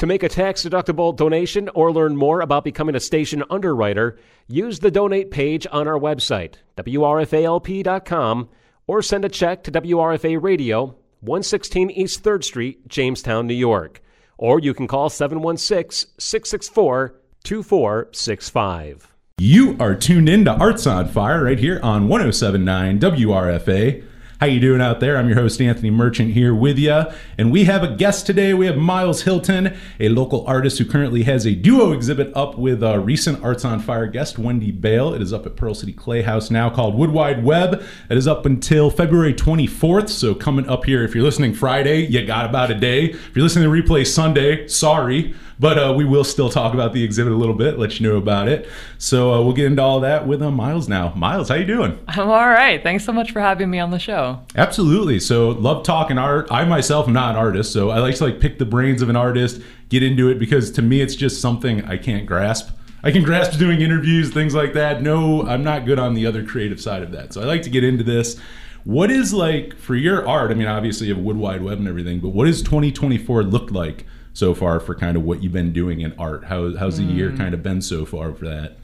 To make a tax-deductible donation or learn more about becoming a station underwriter, use the donate page on our website, WRFALP.com, or send a check to WRFA Radio, 116 East 3rd Street, Jamestown, New York. Or you can call 716-664-2465. You are tuned in to Arts on Fire right here on 107.9 WRFA. How you doing out there? I'm your host, Anthony Merchant, here with you. And we have a guest today. We have Miles Hilton, a local artist who currently has a duo exhibit up with a recent Arts on Fire guest, Wendy Bale. It is up at Pearl City Clayhouse now, called Wood Wide Web. It is up until February 24th. So coming up here, if you're listening Friday, you got about a day. If you're listening to replay Sunday, sorry. But we will still talk about the exhibit a little bit, let you know about it. So we'll get into all that with Miles now. Miles, how you doing? I'm all right. Thanks so much for having me on the show. Absolutely. So love talking art. I myself am not an artist, so I like to pick the brains of an artist, get into it, because to me it's just something I can't grasp. I can grasp doing interviews, things like that. No, I'm not good on the other creative side of that. So I like to get into this. What is, for your art, I mean, obviously you have Wood Wide Web and everything, but what has 2024 looked like so far for kind of what you've been doing in art? How's the year kind of been so far for that?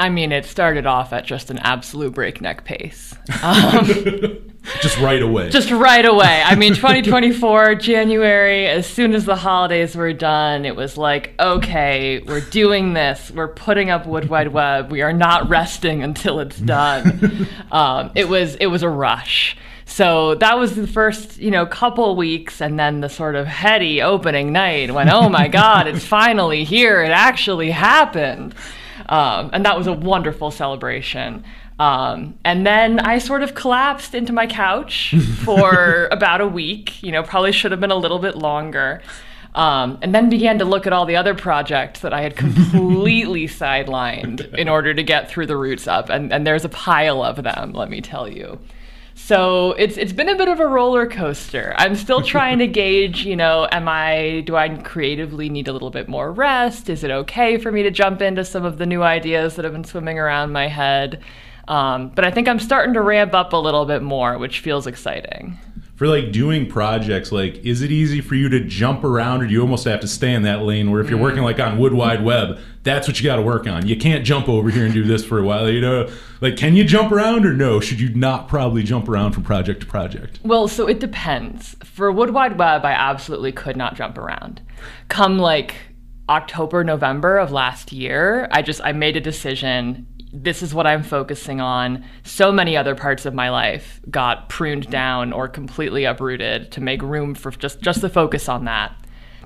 I mean, it started off at just an absolute breakneck pace. Just right away. I mean, 2024, January, as soon as the holidays were done, it was like, okay, we're doing this. We're putting up Wood Wide Web. We are not resting until it's done. It was a rush. So that was the first, couple weeks, and then the sort of heady opening night when, oh my God, it's finally here. It actually happened. And that was a wonderful celebration. And then I sort of collapsed into my couch for about a week, probably should have been a little bit longer. And then began to look at all the other projects that I had completely sidelined in order to get Through the Roots up. And there's a pile of them, let me tell you. So it's been a bit of a roller coaster. I'm still trying to gauge, do I creatively need a little bit more rest? Is it okay for me to jump into some of the new ideas that have been swimming around my head? But I think I'm starting to ramp up a little bit more, which feels exciting. For doing projects, is it easy for you to jump around, or do you almost have to stay in that lane where if you're working on Wood Wide Web, that's what you got to work on? You can't jump over here and do this for a while, can you jump around, or no? Should you not probably jump around from project to project? Well, so it depends. For Wood Wide Web, I absolutely could not jump around. Come October, November of last year, I made a decision. This is what I'm focusing on. So many other parts of my life got pruned down or completely uprooted to make room for just the focus on that.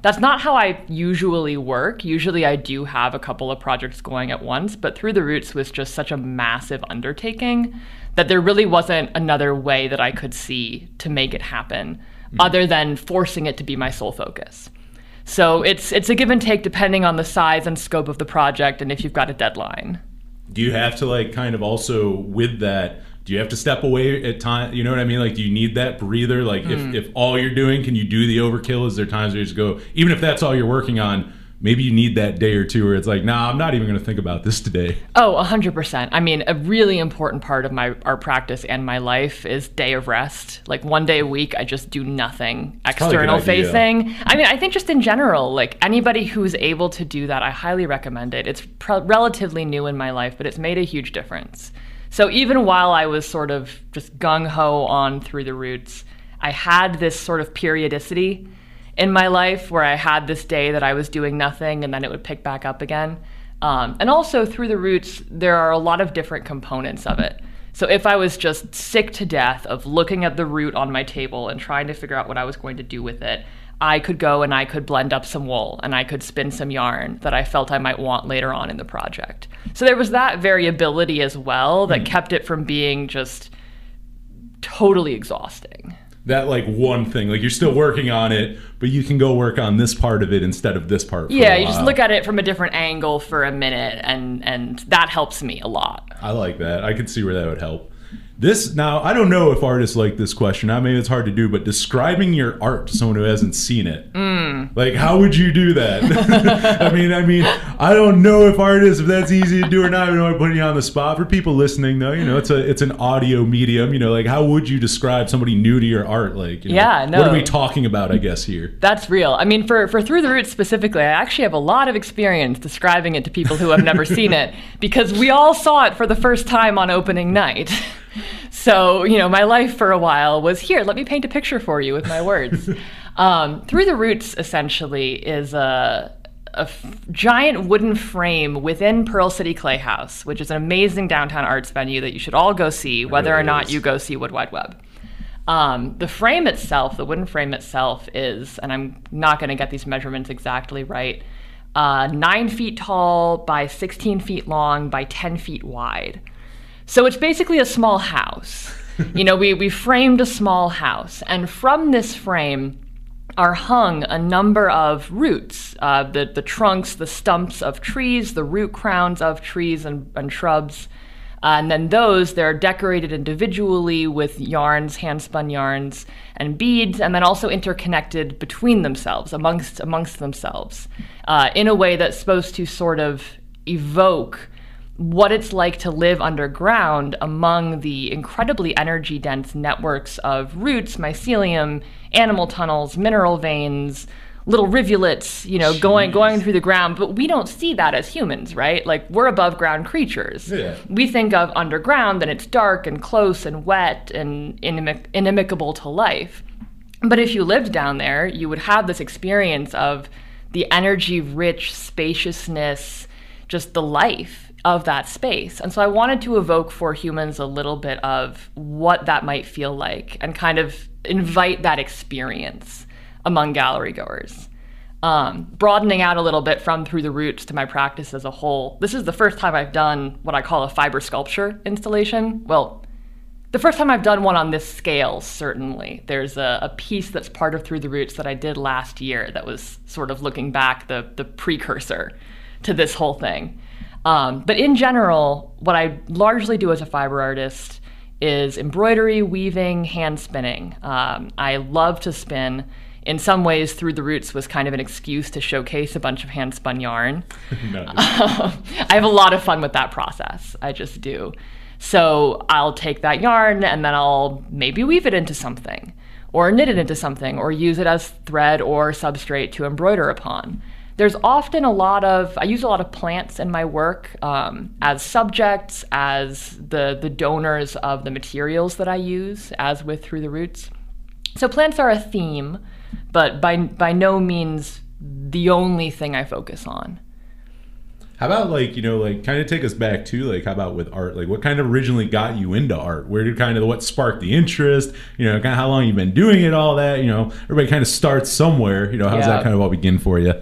That's not how I usually work. Usually I do have a couple of projects going at once, but Through the Roots was just such a massive undertaking that there really wasn't another way that I could see to make it happen other than forcing it to be my sole focus. So it's a give and take depending on the size and scope of the project and if you've got a deadline. Do you have to also with that, do you have to step away at time? You know what I mean? Do you need that breather? If all you're doing, can you do the overkill? Is there times where you just go, even if that's all you're working on, maybe you need that day or two where it's I'm not even going to think about this today. Oh, 100%. I mean, a really important part of our practice and my life is day of rest. One day a week, I just do nothing external facing. I mean, I think just in general, anybody who's able to do that, I highly recommend it. It's relatively new in my life, but it's made a huge difference. So even while I was sort of just gung-ho on Through the Roots, I had this sort of periodicity in my life where I had this day that I was doing nothing and then it would pick back up again. And also Through the Roots, there are a lot of different components of it. So if I was just sick to death of looking at the root on my table and trying to figure out what I was going to do with it, I could go and I could blend up some wool and I could spin some yarn that I felt I might want later on in the project. So there was that variability as well that kept it from being just totally exhausting. that like one thing, like you're still working on it, but you can go work on this part of it instead of this part. Yeah, you just look at it from a different angle for a minute, and that helps me a lot. I like that. I could see where that would help. This, now, I don't know if artists like this question. I mean, it's hard to do, but describing your art to someone who hasn't seen it. Mm. Like, how would you do that? I mean, I don't know if artists, if that's easy to do or not. I know I'm putting you on the spot. For people listening, though, you know, it's an audio medium. You know, like, how would you describe somebody new to your art? Like, you know, yeah, no. What are we talking about, I guess, here? That's real. I mean, for Through the Roots specifically, I actually have a lot of experience describing it to people who have never seen it, because we all saw it for the first time on opening night. So, you know, my life for a while was, here, let me paint a picture for you with my words. Through the Roots, essentially, is a giant wooden frame within Pearl City Clayhouse, which is an amazing downtown arts venue that you should all go see, whether or not you go see Wood Wide Web. The frame itself, the wooden frame itself is, and I'm not going to get these measurements exactly right, 9 feet tall by 16 feet long by 10 feet wide. So it's basically a small house. You know, we framed a small house, and from this frame are hung a number of roots, the trunks, the stumps of trees, the root crowns of trees and shrubs. And then they're decorated individually with yarns, hand-spun yarns, and beads, and then also interconnected between themselves, amongst themselves, in a way that's supposed to sort of evoke what it's like to live underground among the incredibly energy-dense networks of roots, mycelium, animal tunnels, mineral veins, little rivulets, you know, going through the ground. But we don't see that as humans, right? Like, we're above-ground creatures. Yeah. We think of underground, and it's dark and close and wet and inimicable to life. But if you lived down there, you would have this experience of the energy-rich spaciousness, just the life of that space. And so I wanted to evoke for humans a little bit of what that might feel like and kind of invite that experience among gallery goers. Broadening out a little bit from Through the Roots to my practice as a whole, this is the first time I've done what I call a fiber sculpture installation. Well, the first time I've done one on this scale, certainly. There's a piece that's part of Through the Roots that I did last year that was sort of looking back, the precursor to this whole thing. But in general, what I largely do as a fiber artist is embroidery, weaving, hand spinning. I love to spin. In some ways, Through the Roots was kind of an excuse to showcase a bunch of hand-spun yarn. I have a lot of fun with that process. I just do. So I'll take that yarn and then I'll maybe weave it into something or knit it into something or use it as thread or substrate to embroider upon. There's often I use a lot of plants in my work as subjects, as the donors of the materials that I use, as with Through the Roots. So plants are a theme, but by no means the only thing I focus on. How about, like, you know, like, kind of take us back to, like, how about with art? Like, what kind of originally got you into art? Where did kind of what sparked the interest? You know, kind of how long you've been doing it, all that, you know, everybody kind of starts somewhere. You know, how does that kind of all begin for you?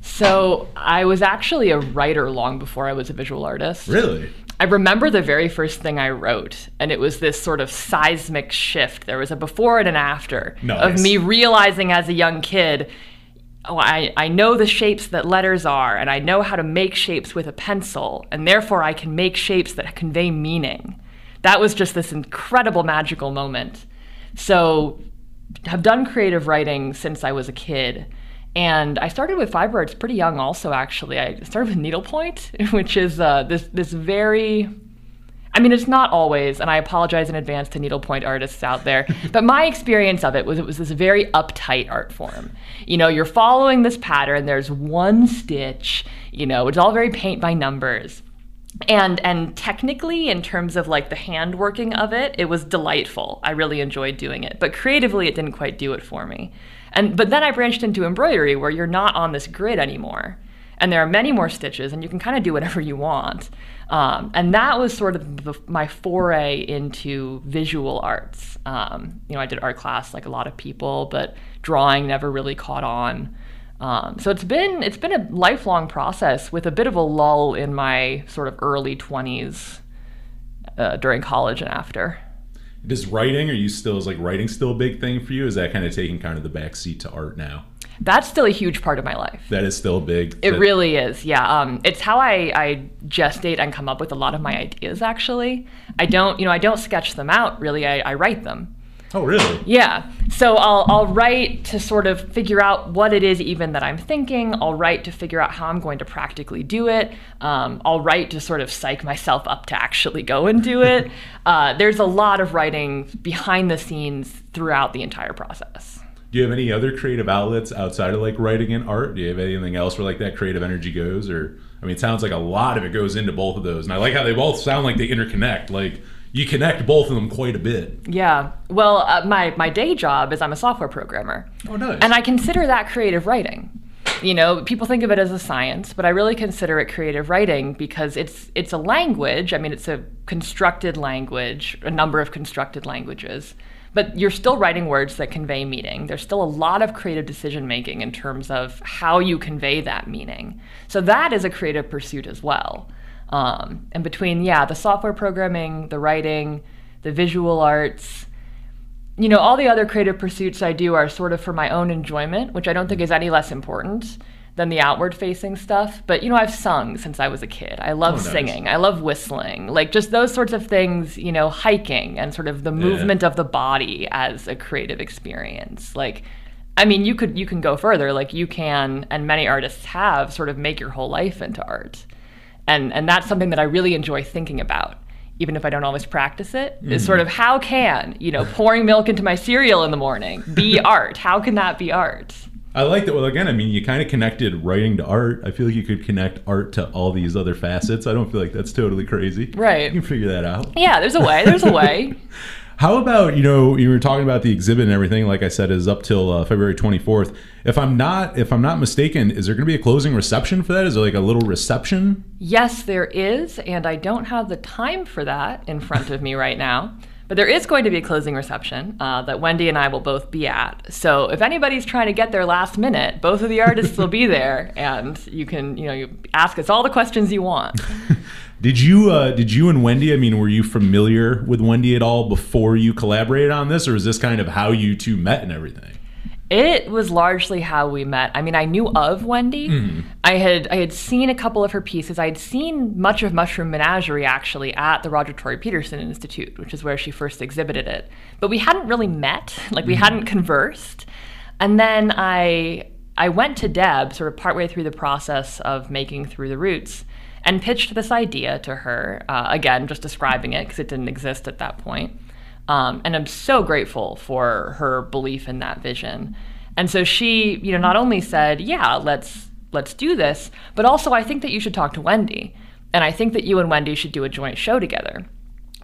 So I was actually a writer long before I was a visual artist. Really? I remember the very first thing I wrote, and it was this sort of seismic shift. There was a before and an after of me realizing as a young kid, I know the shapes that letters are, and I know how to make shapes with a pencil, and therefore I can make shapes that convey meaning. That was just this incredible magical moment. So I've done creative writing since I was a kid. And I started with fiber arts pretty young also, actually. I started with needlepoint, which is this very, I mean, it's not always, and I apologize in advance to needlepoint artists out there, but my experience of it was this very uptight art form. You know, you're following this pattern, there's one stitch, you know, it's all very paint by numbers. And technically, in terms of like the handworking of it, it was delightful. I really enjoyed doing it, but creatively it didn't quite do it for me. But then I branched into embroidery, where you're not on this grid anymore. And there are many more stitches, and you can kind of do whatever you want. And that was sort of my foray into visual arts. You know, I did art class like a lot of people, but drawing never really caught on. So it's been a lifelong process with a bit of a lull in my sort of early 20s during college and after. Does writing, is still a big thing for you? Is that kind of taking kind of the backseat to art now? That's still a huge part of my life. That is still big. It really is, yeah. It's how I gestate and come up with a lot of my ideas, actually. I don't sketch them out, really. I write them. Oh, really? Yeah. So I'll write to sort of figure out what it is even that I'm thinking. I'll write to figure out how I'm going to practically do it. I'll write to sort of psych myself up to actually go and do it. There's a lot of writing behind the scenes throughout the entire process. Do you have any other creative outlets outside of like writing and art? Do you have anything else where like that creative energy goes? Or, I mean, it sounds like a lot of it goes into both of those. And I like how they both sound like they interconnect. Like, you connect both of them quite a bit. Yeah. Well, my day job is I'm a software programmer. Oh, nice. And I consider that creative writing. You know, people think of it as a science, but I really consider it creative writing because it's a language. I mean, it's a constructed language, a number of constructed languages. But you're still writing words that convey meaning. There's still a lot of creative decision-making in terms of how you convey that meaning. So that is a creative pursuit as well. And between, yeah, the software programming, the writing, the visual arts, you know, all the other creative pursuits I do are sort of for my own enjoyment, which I don't think is any less important than the outward facing stuff. But, you know, I've sung since I was a kid. I love singing. I love whistling, like just those sorts of things, you know, hiking and sort of the movement of the body as a creative experience. Like, I mean, you can go further, like you can, and many artists have, sort of make your whole life into art. And that's something that I really enjoy thinking about, even if I don't always practice it, is sort of how can, you know, pouring milk into my cereal in the morning be art? How can that be art? I like that. Well, again, I mean, you kind of connected writing to art. I feel like you could connect art to all these other facets. I don't feel like that's totally crazy. Right. You can figure that out. Yeah, there's a way. There's a way. How about, you know, you were talking about the exhibit and everything, like I said, is up till February 24th. If I'm not mistaken, is there going to be a closing reception for that? Is there like a little reception? Yes, there is. And I don't have the time for that in front of me right now. But there is going to be a closing reception that Wendy and I will both be at. So if anybody's trying to get there last minute, both of the artists will be there. And you can, you know, you ask us all the questions you want. Did you and Wendy, I mean, were you familiar with Wendy at all before you collaborated on this, or is this kind of how you two met and everything? It was largely how we met. I mean, I knew of Wendy. I had seen a couple of her pieces. I had seen much of Mushroom Menagerie, actually, at the Roger Tory Peterson Institute, which is where she first exhibited it. But we hadn't really met, like we hadn't conversed. And then I went to Deb sort of partway through the process of making Through the Roots, and pitched this idea to her, again, just describing it because it didn't exist at that point. And I'm so grateful for her belief in that vision. And so she, you know, not only said, yeah, let's do this, but also I think that you should talk to Wendy. And I think that you and Wendy should do a joint show together.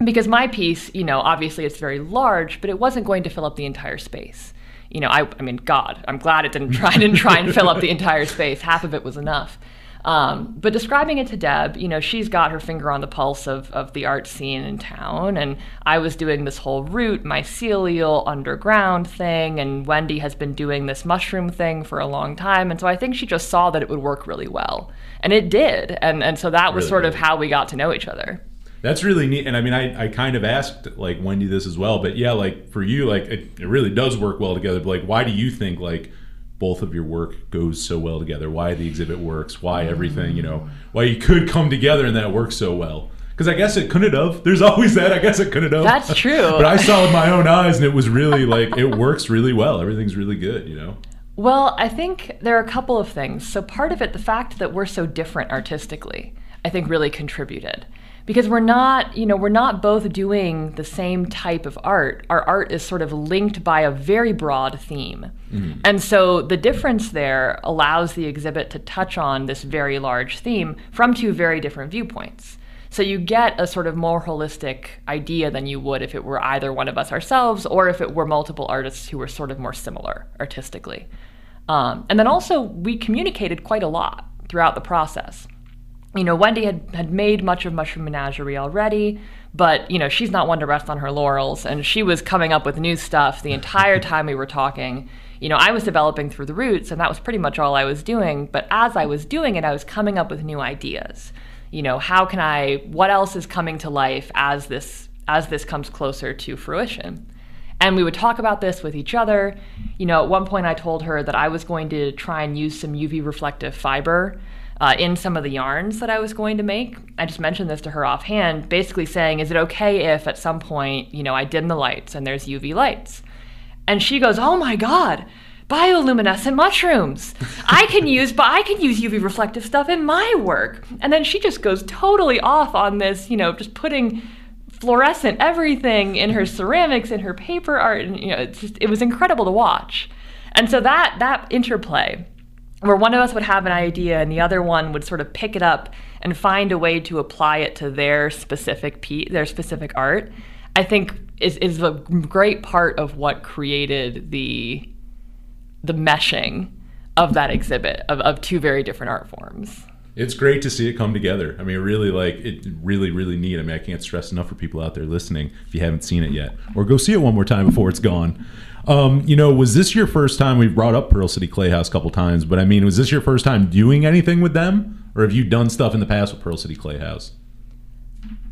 Because my piece, you know, obviously it's very large, but it wasn't going to fill up the entire space. You know, I mean, God, I'm glad it didn't try and fill up the entire space. Half of it was enough. But describing it to Deb, you know, she's got her finger on the pulse of the art scene in town, and I was doing this whole root mycelial underground thing, and Wendy has been doing this mushroom thing for a long time, and so I think she just saw that it would work really well, and it did, and so that was really sort of how we got to know each other. That's really neat, and I mean, I kind of asked like Wendy this as well, but yeah, like for you, like it really does work well together. But like, why do you think like both of your work goes so well together, why the exhibit works, why everything, you know, why you could come together and that works so well? Because I guess it couldn't have. There's always that, I guess it couldn't have. That's true. But I saw with my own eyes and it was really like, it works really well. Everything's really good, you know? Well, I think there are a couple of things. So part of it, the fact that we're so different artistically, I think really contributed. Because we're not, you know, we're not both doing the same type of art. Our art is sort of linked by a very broad theme. And so the difference there allows the exhibit to touch on this very large theme from two very different viewpoints. So you get a sort of more holistic idea than you would if it were either one of us ourselves or if it were multiple artists who were sort of more similar artistically. And then also we communicated quite a lot throughout the process. You know, Wendy had made much of Mushroom Menagerie already, but, you know, she's not one to rest on her laurels, and she was coming up with new stuff the entire time we were talking. You know, I was developing Through the Roots, and that was pretty much all I was doing, but as I was doing it, I was coming up with new ideas. You know, what else is coming to life as this as this comes closer to fruition. And we would talk about this with each other. You know, at one point I told her that I was going to try and use some UV reflective fiber in some of the yarns that I was going to make. I just mentioned this to her offhand, basically saying, is it okay if at some point, you know, I dim the lights and there's UV lights? And she goes, oh my God, bioluminescent mushrooms. I can use UV reflective stuff in my work. And then she just goes totally off on this, you know, just putting fluorescent everything in her ceramics, in her paper art, and you know, it's just, it was incredible to watch. And so that interplay, where one of us would have an idea and the other one would sort of pick it up and find a way to apply it to their specific art, I think is a great part of what created the meshing of that exhibit of two very different art forms. It's great to see it come together. I mean, really, like, it really, really neat. I mean, I can't stress enough for people out there listening if you haven't seen it yet. Or go see it one more time before it's gone. You know, was this your first time? We've brought up Pearl City Clayhouse a couple times, but I mean, was this your first time doing anything with them? Or have you done stuff in the past with Pearl City Clayhouse?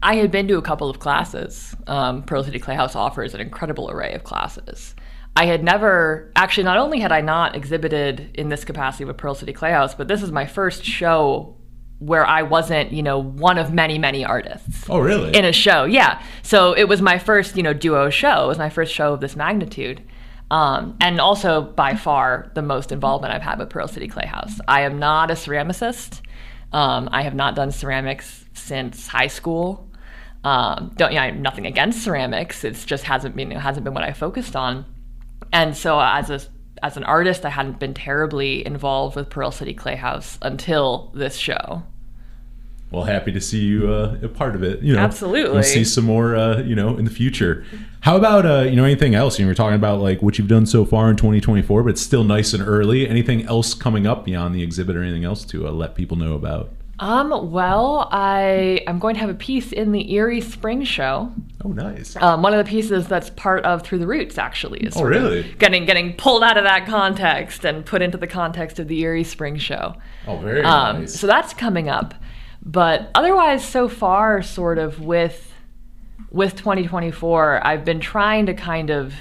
I had been to a couple of classes. Pearl City Clayhouse offers an incredible array of classes. I had never, actually, not only had I not exhibited in this capacity with Pearl City Clayhouse, but this is my first show where I wasn't, you know, one of many, many artists. Oh, really? In a show, yeah. So it was my first, you know, duo show. It was my first show of this magnitude. And also, by far, the most involvement I've had with Pearl City Clayhouse. I am not a ceramicist. I have not done ceramics since high school. I have nothing against ceramics. It just hasn't been what I focused on. And so as an artist, I hadn't been terribly involved with Pearl City Clayhouse until this show. Well, happy to see you a part of it. You know, absolutely. We'll see some more, you know, in the future. How about, you know, anything else? You know, we're talking about like what you've done so far in 2024, but it's still nice and early. Anything else coming up beyond the exhibit or anything else to let people know about? Well, I'm going to have a piece in the Erie Spring Show. Oh, nice. One of the pieces that's part of Through the Roots, actually. Is oh, really? Getting pulled out of that context and put into the context of the Erie Spring Show. Oh, very nice. So that's coming up. But otherwise, so far, sort of with 2024, I've been trying to kind of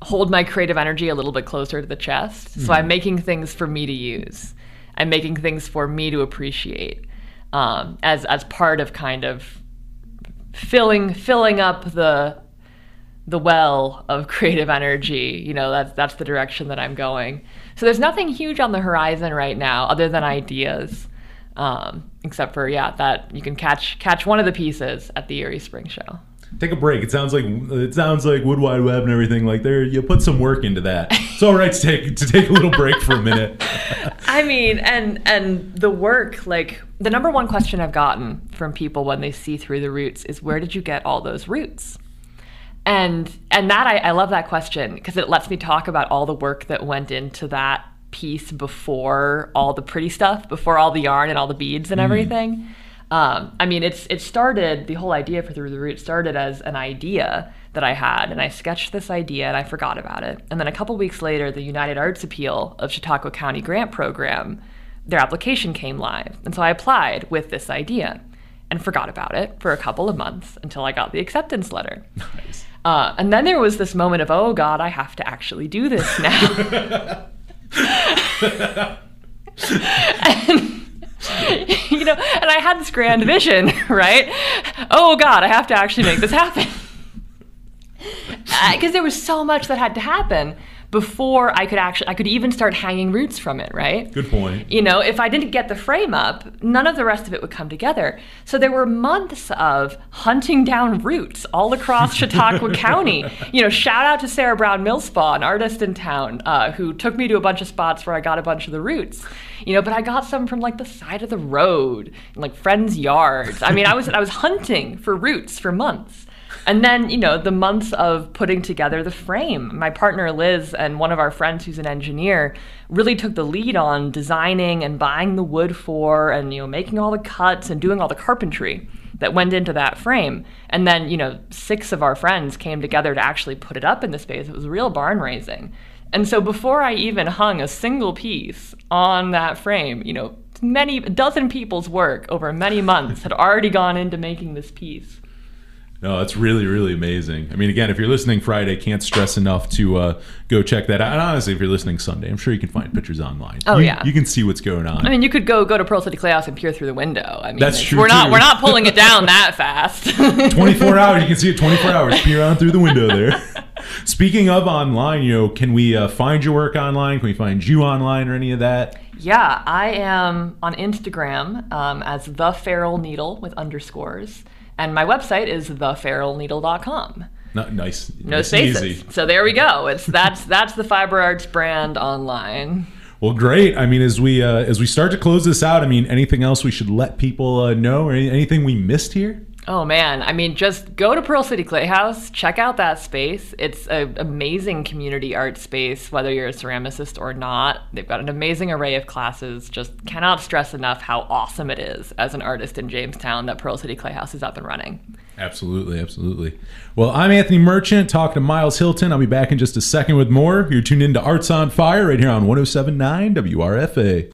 hold my creative energy a little bit closer to the chest. Mm-hmm. So I'm making things for me to use. I'm making things for me to appreciate as part of kind of filling up the well of creative energy. You know, that's the direction that I'm going. So there's nothing huge on the horizon right now other than ideas, except for, yeah, that you can catch one of the pieces at the Erie Spring Show. Take a break. It sounds like Wood Wide Web and everything. Like there, you put some work into that. It's all right to take a little break for a minute. I mean, and the work, like the number one question I've gotten from people when they see Through the Roots is, where did you get all those roots? And that I love that question because it lets me talk about all the work that went into that piece before all the pretty stuff, before all the yarn and all the beads and everything. I mean, the whole idea for Through the Roots started as an idea that I had, and I sketched this idea and I forgot about it. And then a couple weeks later, the United Arts Appeal of Chautauqua County grant program, their application came live. And so I applied with this idea and forgot about it for a couple of months until I got the acceptance letter. Nice. And then there was this moment of, oh God, I have to actually do this now. And, you know, and I had this grand vision, right? Oh God, I have to actually make this happen. Because there was so much that had to happen before I could even start hanging roots from it, right? Good point. You know, if I didn't get the frame up, none of the rest of it would come together. So there were months of hunting down roots all across Chautauqua County. You know, shout out to Sarah Brown Millspaw, an artist in town, who took me to a bunch of spots where I got a bunch of the roots. You know, but I got some from like the side of the road, and, like friends' yards. I mean, I was hunting for roots for months. And then, you know, the months of putting together the frame. My partner, Liz, and one of our friends who's an engineer really took the lead on designing and buying the wood for and, you know, making all the cuts and doing all the carpentry that went into that frame. And then, you know, 6 of our friends came together to actually put it up in the space. It was real barn raising. And so before I even hung a single piece on that frame, you know, a dozen people's work over many months had already gone into making this piece. No, it's really, really amazing. I mean, again, if you're listening Friday, can't stress enough to go check that out. And honestly, if you're listening Sunday, I'm sure you can find pictures online. Oh, yeah. You can see what's going on. I mean, you could go to Pearl City Clayhouse and peer through the window. I mean, that's true, we're not pulling it down that fast. 24 hours. You can see it 24 hours. Peer on through the window there. Speaking of online, you know, can we find your work online? Can we find you online or any of that? Yeah, I am on Instagram as the Feral Needle with underscores. And my website is theferal.com. Nice. No spaces. Easy. So there we go. That's the Fiber Arts brand online. Well, great. I mean, as we start to close this out, I mean, anything else we should let people know or anything we missed here? Oh, man. I mean, just go to Pearl City Clayhouse. Check out that space. It's an amazing community art space, whether you're a ceramicist or not. They've got an amazing array of classes. Just cannot stress enough how awesome it is as an artist in Jamestown that Pearl City Clayhouse is up and running. Absolutely. Absolutely. Well, I'm Anthony Merchant talking to Miles Hilton. I'll be back in just a second with more. You're tuned in to Arts on Fire right here on 107.9 WRFA.